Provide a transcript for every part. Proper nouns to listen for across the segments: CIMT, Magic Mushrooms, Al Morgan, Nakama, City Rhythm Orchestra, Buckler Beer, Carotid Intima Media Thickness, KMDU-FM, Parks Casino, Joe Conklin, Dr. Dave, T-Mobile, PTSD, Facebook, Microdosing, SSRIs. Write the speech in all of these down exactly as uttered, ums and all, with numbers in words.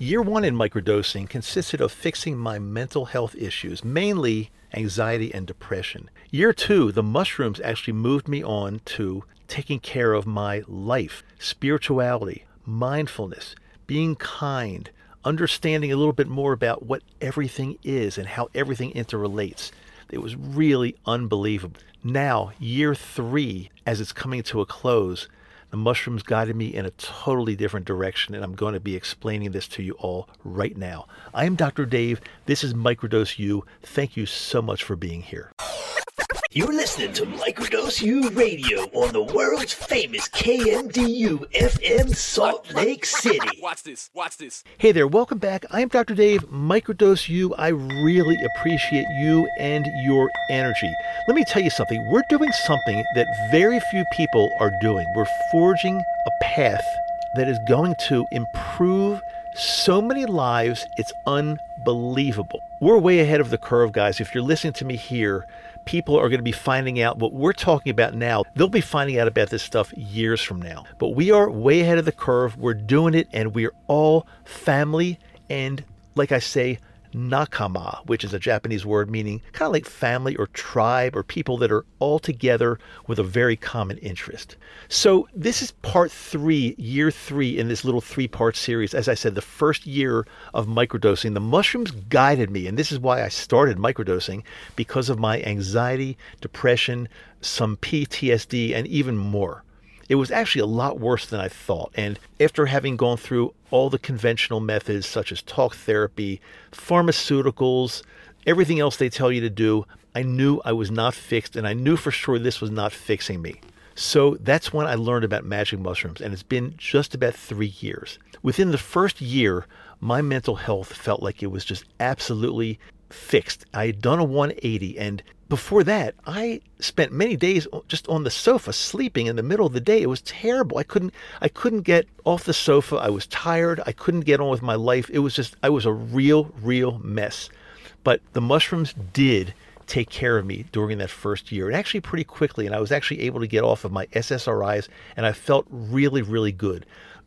Year one in microdosing consisted of fixing my mental health issues, mainly anxiety and depression. Year two, the mushrooms actually moved me on to taking care of my life, spirituality, mindfulness, being kind, understanding a little bit more about what everything is and how everything interrelates. It was really unbelievable. Now, year three, as it's coming to a close, the mushrooms guided me in a totally different direction, and I'm going to be explaining this to you all right now. I am Doctor Dave. This is Microdose U. Thank you so much for being here. You're listening to Microdose U Radio on the world's famous K M D U F M Salt Lake City. Watch this, watch this. Hey there, welcome back. I am Doctor Dave, Microdose U. I really appreciate you and your energy. Let me tell you something. We're doing something that very few people are doing. We're forging a path that is going to improve so many lives, it's unbelievable. We're way ahead of the curve, guys. If you're listening to me here, people are going to be finding out what we're talking about now. They'll be finding out about this stuff years from now. But we are way ahead of the curve. We're doing it, and we're all family and, like I say, Nakama, which is a Japanese word meaning kind of like family or tribe or people that are all together with a very common interest. So this is part three, year three in this little three-part series. As I said, the first year of microdosing, the mushrooms guided me. And this is why I started microdosing, because of my anxiety, depression, some P T S D, and even more. It was actually a lot worse than I thought. And after having gone through all the conventional methods such as talk therapy, pharmaceuticals, everything else they tell you to do, I knew I was not fixed, and I knew for sure this was not fixing me. So that's when I learned about magic mushrooms, and it's been just about three years. Within the first year, my mental health felt like it was just absolutely fixed. I had done a one eighty, and before that, I spent many days just on the sofa sleeping in the middle of the day. It was terrible. I couldn't I couldn't get off the sofa. I was tired. I couldn't get on with my life. It was just, I was a real, real mess. But the mushrooms did take care of me during that first year, and actually pretty quickly. And I was actually able to get off of my S S R Is, and I felt really, really good.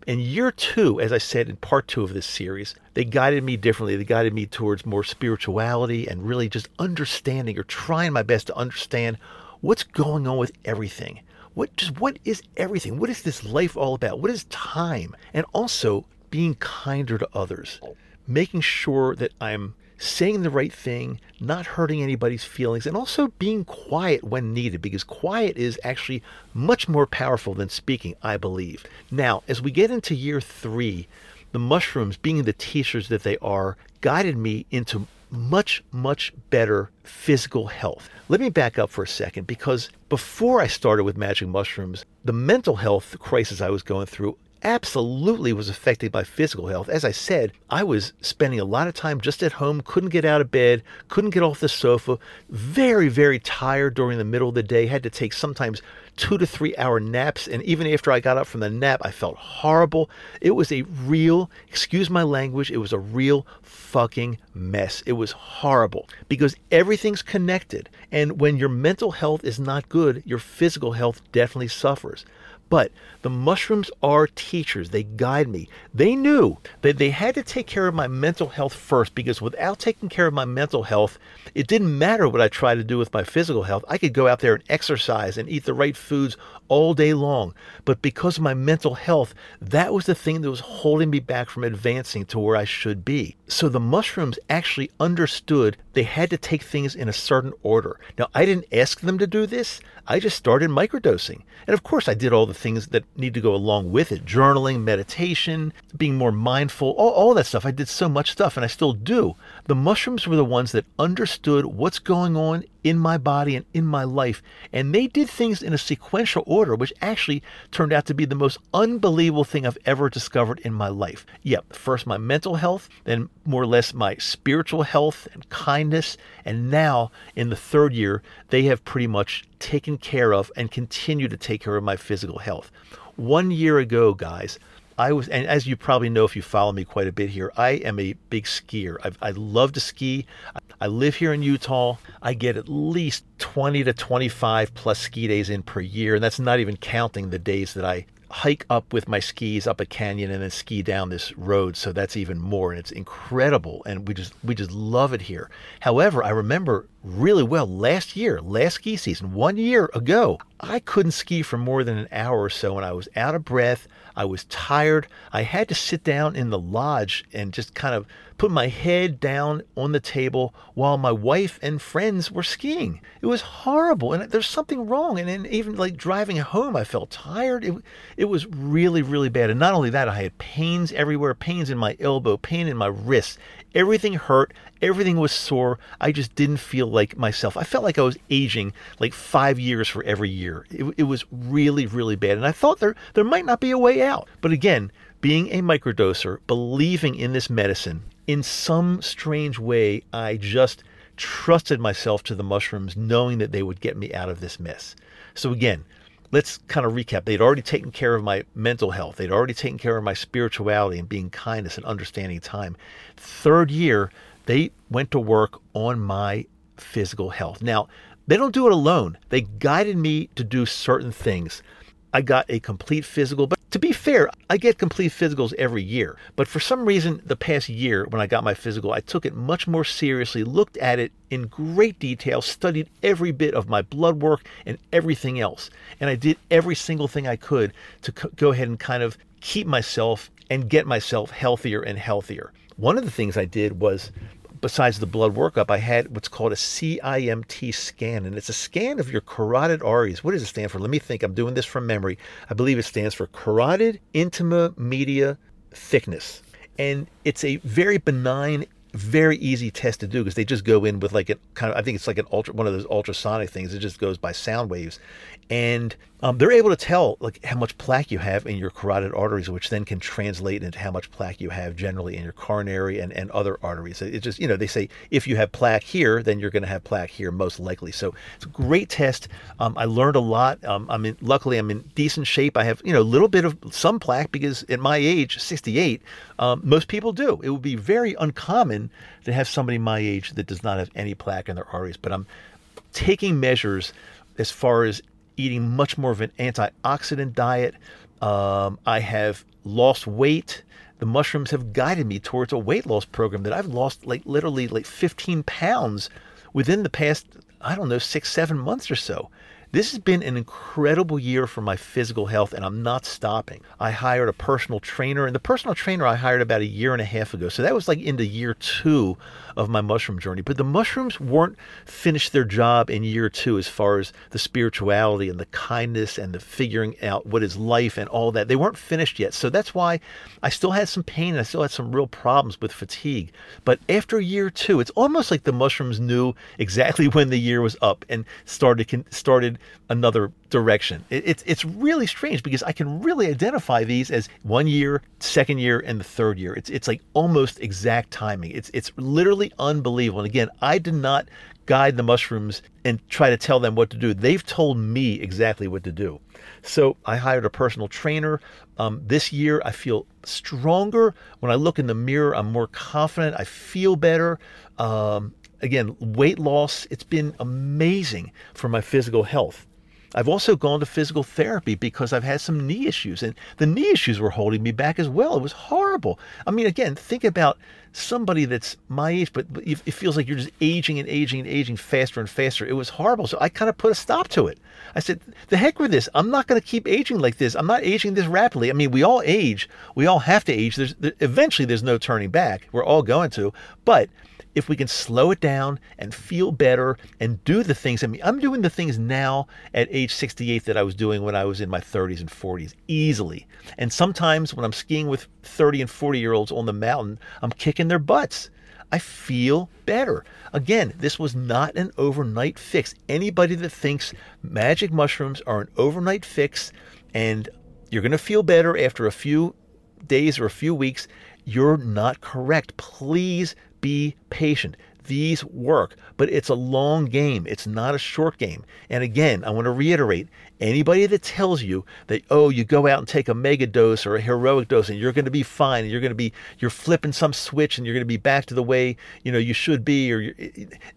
In year two, as I said in part two of this series, they guided me differently. They guided me towards more spirituality and really just understanding, or trying my best to understand, what's going on with everything. What just what is everything? What is this life all about? What is time? And also being kinder to others, making sure that I'm saying the right thing, not hurting anybody's feelings, and also being quiet when needed, because quiet is actually much more powerful than speaking, I believe. Now, as we get into year three, the mushrooms, being the teachers that they are, guided me into much, much better physical health. Let me back up for a second, because before I started with magic mushrooms, the mental health crisis I was going through absolutely was affected by physical health. As I said, I was spending a lot of time just at home, couldn't get out of bed, couldn't get off the sofa, very, very tired during the middle of the day, had to take sometimes two to three hour naps. And even after I got up from the nap, I felt horrible. It was a real, excuse my language, it was a real fucking mess. It was horrible, because everything's connected. And when your mental health is not good, your physical health definitely suffers. But the mushrooms are teachers. They guide me. They knew that they had to take care of my mental health first, because without taking care of my mental health, it didn't matter what I tried to do with my physical health. I could go out there and exercise and eat the right foods all day long. But because of my mental health, that was the thing that was holding me back from advancing to where I should be. So the mushrooms actually understood they had to take things in a certain order. Now, I didn't ask them to do this. I just started microdosing. And of course, I did all the things that need to go along with it. Journaling, meditation, being more mindful, all, all that stuff. I did so much stuff, and I still do. The mushrooms were the ones that understood what's going on in my body and in my life. And they did things in a sequential order, which actually turned out to be the most unbelievable thing I've ever discovered in my life. Yep, first my mental health, then more or less my spiritual health and kindness. And now in the third year, they have pretty much taken care of and continue to take care of my physical health. One year ago, guys, I was, and as you probably know if you follow me quite a bit here, I am a big skier. I've, I love to ski. I live here in Utah. I get at least twenty to twenty-five plus ski days in per year, and that's not even counting the days that I hike up with my skis up a canyon and then ski down this road. So that's even more, and it's incredible. And we just we just love it here. However, I remember really well last year, last ski season, one year ago, I couldn't ski for more than an hour or so, and I was out of breath. I was tired. I had to sit down in the lodge and just kind of put my head down on the table while my wife and friends were skiing. It was horrible, and there's something wrong. And then even like driving home, I felt tired. It, it was really, really bad. And not only that, I had pains everywhere, pains in my elbow, pain in my wrist. Everything hurt. Everything was sore. I just didn't feel like myself. I felt like I was aging like five years for every year. It, it was really, really bad. And I thought there, there might not be a way out. But again, being a microdoser, believing in this medicine, in some strange way, I just trusted myself to the mushrooms, knowing that they would get me out of this mess. So again, let's kind of recap. They'd already taken care of my mental health. They'd already taken care of my spirituality and being kindness and understanding time. Third year, they went to work on my physical health. Now, they don't do it alone. They guided me to do certain things. I got a complete physical, but to be fair, I get complete physicals every year. But for some reason, the past year when I got my physical, I took it much more seriously, looked at it in great detail, studied every bit of my blood work and everything else. And I did every single thing I could to co- go ahead and kind of keep myself and get myself healthier and healthier. One of the things I did was, besides the blood workup, I had what's called a C I M T scan, and it's a scan of your carotid arteries. What does it stand for? Let me think. I'm doing this from memory. I believe it stands for Carotid Intima Media Thickness, and it's a very benign, very easy test to do because they just go in with like a kind of, I think it's like an ultra, one of those ultrasonic things. It just goes by sound waves, and um, they're able to tell like how much plaque you have in your carotid arteries, which then can translate into how much plaque you have generally in your coronary and, and other arteries. It just, you know, they say if you have plaque here, then you're going to have plaque here most likely. So it's a great test. Um, I learned a lot. Um, I'm in, luckily I'm in decent shape. I have, you know, a little bit of some plaque because at my age, sixty-eight, um, most people do. It would be very uncommon to have somebody my age that does not have any plaque in their arteries. But I'm taking measures as far as eating much more of an antioxidant diet. Um, I have lost weight. The mushrooms have guided me towards a weight loss program that I've lost like literally like fifteen pounds within the past, I don't know, six, seven months or so. This has been an incredible year for my physical health, and I'm not stopping. I hired a personal trainer, and the personal trainer I hired about a year and a half ago. So that was like into year two of my mushroom journey. But the mushrooms weren't finished their job in year two as far as the spirituality and the kindness and the figuring out what is life and all that. They weren't finished yet. So that's why I still had some pain and I still had some real problems with fatigue. But after year two, it's almost like the mushrooms knew exactly when the year was up and started started. another direction. It, it's it's really strange because I can really identify these as one year, second year, and the third year. It's it's like almost exact timing. It's it's literally unbelievable. And again, I did not guide the mushrooms and try to tell them what to do. They've told me exactly what to do. So I hired a personal trainer. Um, this year, I feel stronger. When I look in the mirror, I'm more confident. I feel better. Um, Again, weight loss, it's been amazing for my physical health. I've also gone to physical therapy because I've had some knee issues, and the knee issues were holding me back as well. It was horrible. I mean, again, think about somebody that's my age, but it feels like you're just aging and aging and aging faster and faster. It was horrible. So I kind of put a stop to it. I said, the heck with this. I'm not going to keep aging like this. I'm not aging this rapidly. I mean, we all age. We all have to age. There's, there, eventually, there's no turning back. We're all going to, but if we can slow it down and feel better and do the things, I mean, I'm doing the things now at age sixty-eight that I was doing when I was in my thirties and forties easily. And sometimes when I'm skiing with thirty and forty year olds on the mountain, I'm kicking their butts. I feel better. Again, this was not an overnight fix. Anybody that thinks magic mushrooms are an overnight fix and you're going to feel better after a few days or a few weeks, you're not correct. Please be patient. These work, but it's a long game. It's not a short game. And again, I want to reiterate, anybody that tells you that, oh, you go out and take a mega dose or a heroic dose and you're going to be fine, and you're going to be, you're flipping some switch and you're going to be back to the way, you know, you should be, or you're,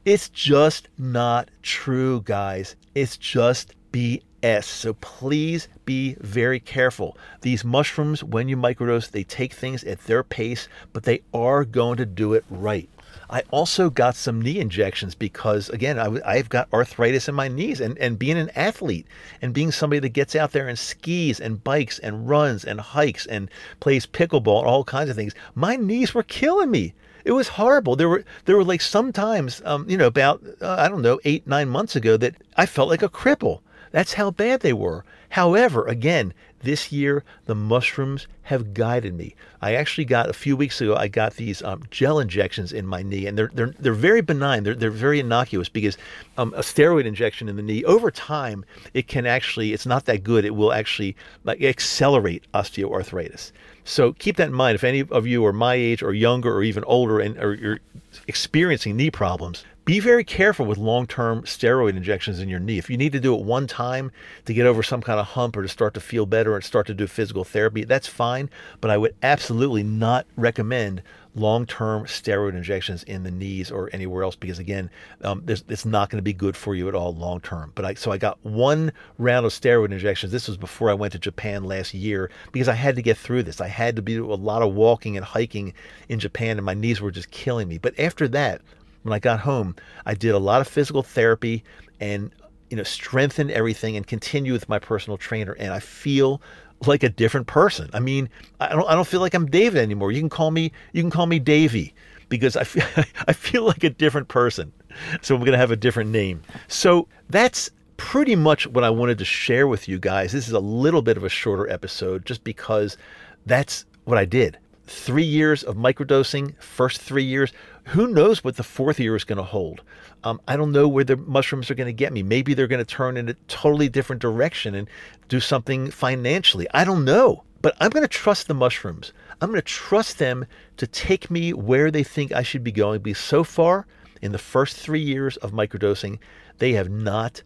it's just not true, guys. It's just B S. So please be very careful. These mushrooms, when you microdose, they take things at their pace, but they are going to do it right. I also got some knee injections because, again, I, I've got arthritis in my knees. And, and being an athlete and being somebody that gets out there and skis and bikes and runs and hikes and plays pickleball and all kinds of things, my knees were killing me. It was horrible. There were there were like sometimes, um, you know, about, uh, I don't know, eight, nine months ago that I felt like a cripple. That's how bad they were. However, again, this year, the mushrooms have guided me. I actually got a few weeks ago, I got these um, gel injections in my knee, and they're they're, they're very benign. They're, they're very innocuous because um, a steroid injection in the knee, over time, it can actually, it's not that good. It will actually like, accelerate osteoarthritis. So keep that in mind. If any of you are my age or younger or even older and or you're experiencing knee problems, be very careful with long-term steroid injections in your knee. If you need to do it one time to get over some kind of hump or to start to feel better and start to do physical therapy, that's fine. But I would absolutely not recommend long-term steroid injections in the knees or anywhere else because, again, um, it's not going to be good for you at all long-term. But I, so I got one round of steroid injections. This was before I went to Japan last year because I had to get through this. I had to do a lot of walking and hiking in Japan, and my knees were just killing me. But after that, when I got home, I did a lot of physical therapy and, you know, strengthened everything and continued with my personal trainer. And I feel like a different person. I mean, I don't, I don't feel like I'm David anymore. You can call me, you can call me Davey because I feel, I feel like a different person. So I'm going to have a different name. So that's pretty much what I wanted to share with you guys. This is a little bit of a shorter episode just because that's what I did. Three years of microdosing, first three years. Who knows what the fourth year is going to hold? Um, I don't know where the mushrooms are going to get me. Maybe they're going to turn in a totally different direction and do something financially. I don't know, but I'm going to trust the mushrooms. I'm going to trust them to take me where they think I should be going. Because so far in the first three years of microdosing, they have not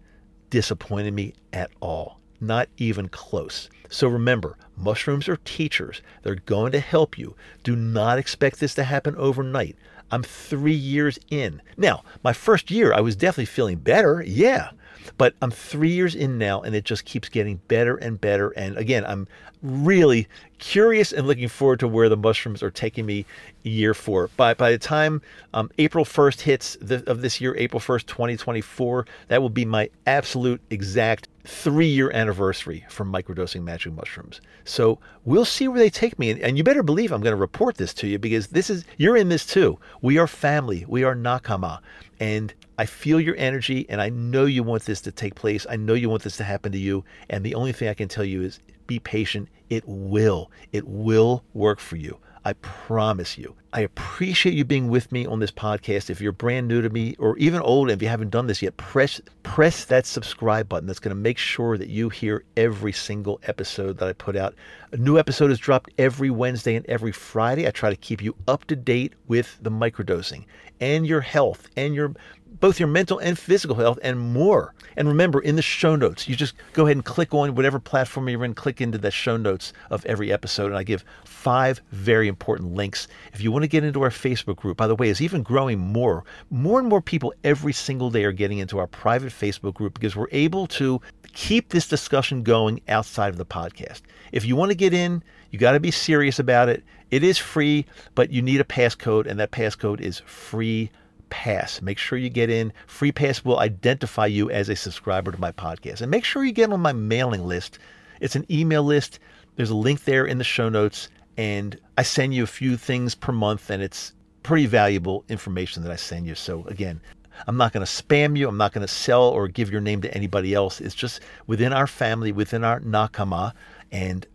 disappointed me at all. Not even close. So remember, mushrooms are teachers. They're going to help you. Do not expect this to happen overnight. I'm three years in. Now, my first year, I was definitely feeling better. Yeah. But I'm three years in now, and it just keeps getting better and better. And again, I'm really curious and looking forward to where the mushrooms are taking me year four. By, by the time um, April first hits the, of this year, April first, twenty twenty-four, that will be my absolute exact three-year anniversary from microdosing magic mushrooms. So we'll see where they take me. And, and you better believe I'm going to report this to you because this is you're in this too. We are family. We are Nakama. And I feel your energy, and I know you want this to take place. I know you want this to happen to you. And the only thing I can tell you is be patient. It will. It will work for you. I promise you. I appreciate you being with me on this podcast. If you're brand new to me or even old, if you haven't done this yet, press press that subscribe button. That's going to make sure that you hear every single episode that I put out. A new episode is dropped every Wednesday and every Friday. I try to keep you up to date with the microdosing and your health and your both your mental and physical health and more. And remember, in the show notes, you just go ahead and click on whatever platform you're in, click into the show notes of every episode. And I give five very important links. If you want to get into our Facebook group, by the way, it's even growing more. More and more people every single day are getting into our private Facebook group because we're able to keep this discussion going outside of the podcast. If you want to get in, you got to be serious about it. It is free, but you need a passcode, and that passcode is free pass. Make sure you get in. Free pass will identify you as a subscriber to my podcast. And make sure you get on my mailing list. It's an email list. There's a link there in the show notes. And I send you a few things per month, and it's pretty valuable information that I send you. So again, I'm not going to spam you. I'm not going to sell or give your name to anybody else. It's just within our family, within our Nakama, and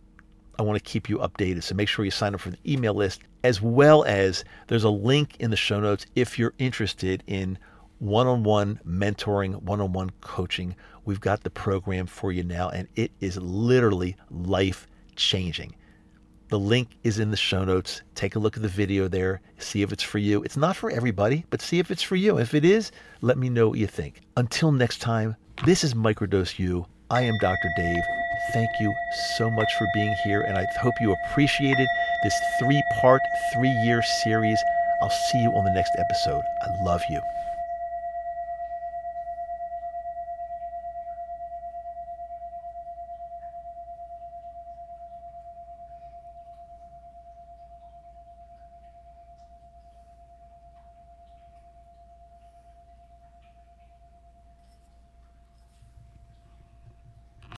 I want to keep you updated. So make sure you sign up for the email list, as well as there's a link in the show notes if you're interested in one-on-one mentoring, one-on-one coaching. We've got the program for you now, and it is literally life-changing. The link is in the show notes. Take a look at the video there. See if it's for you. It's not for everybody, but see if it's for you. If it is, let me know what you think. Until next time, this is Microdose You. I am Doctor Dave. Thank you so much for being here, and I hope you appreciated this three-part, three-year series. I'll see you on the next episode. I love you.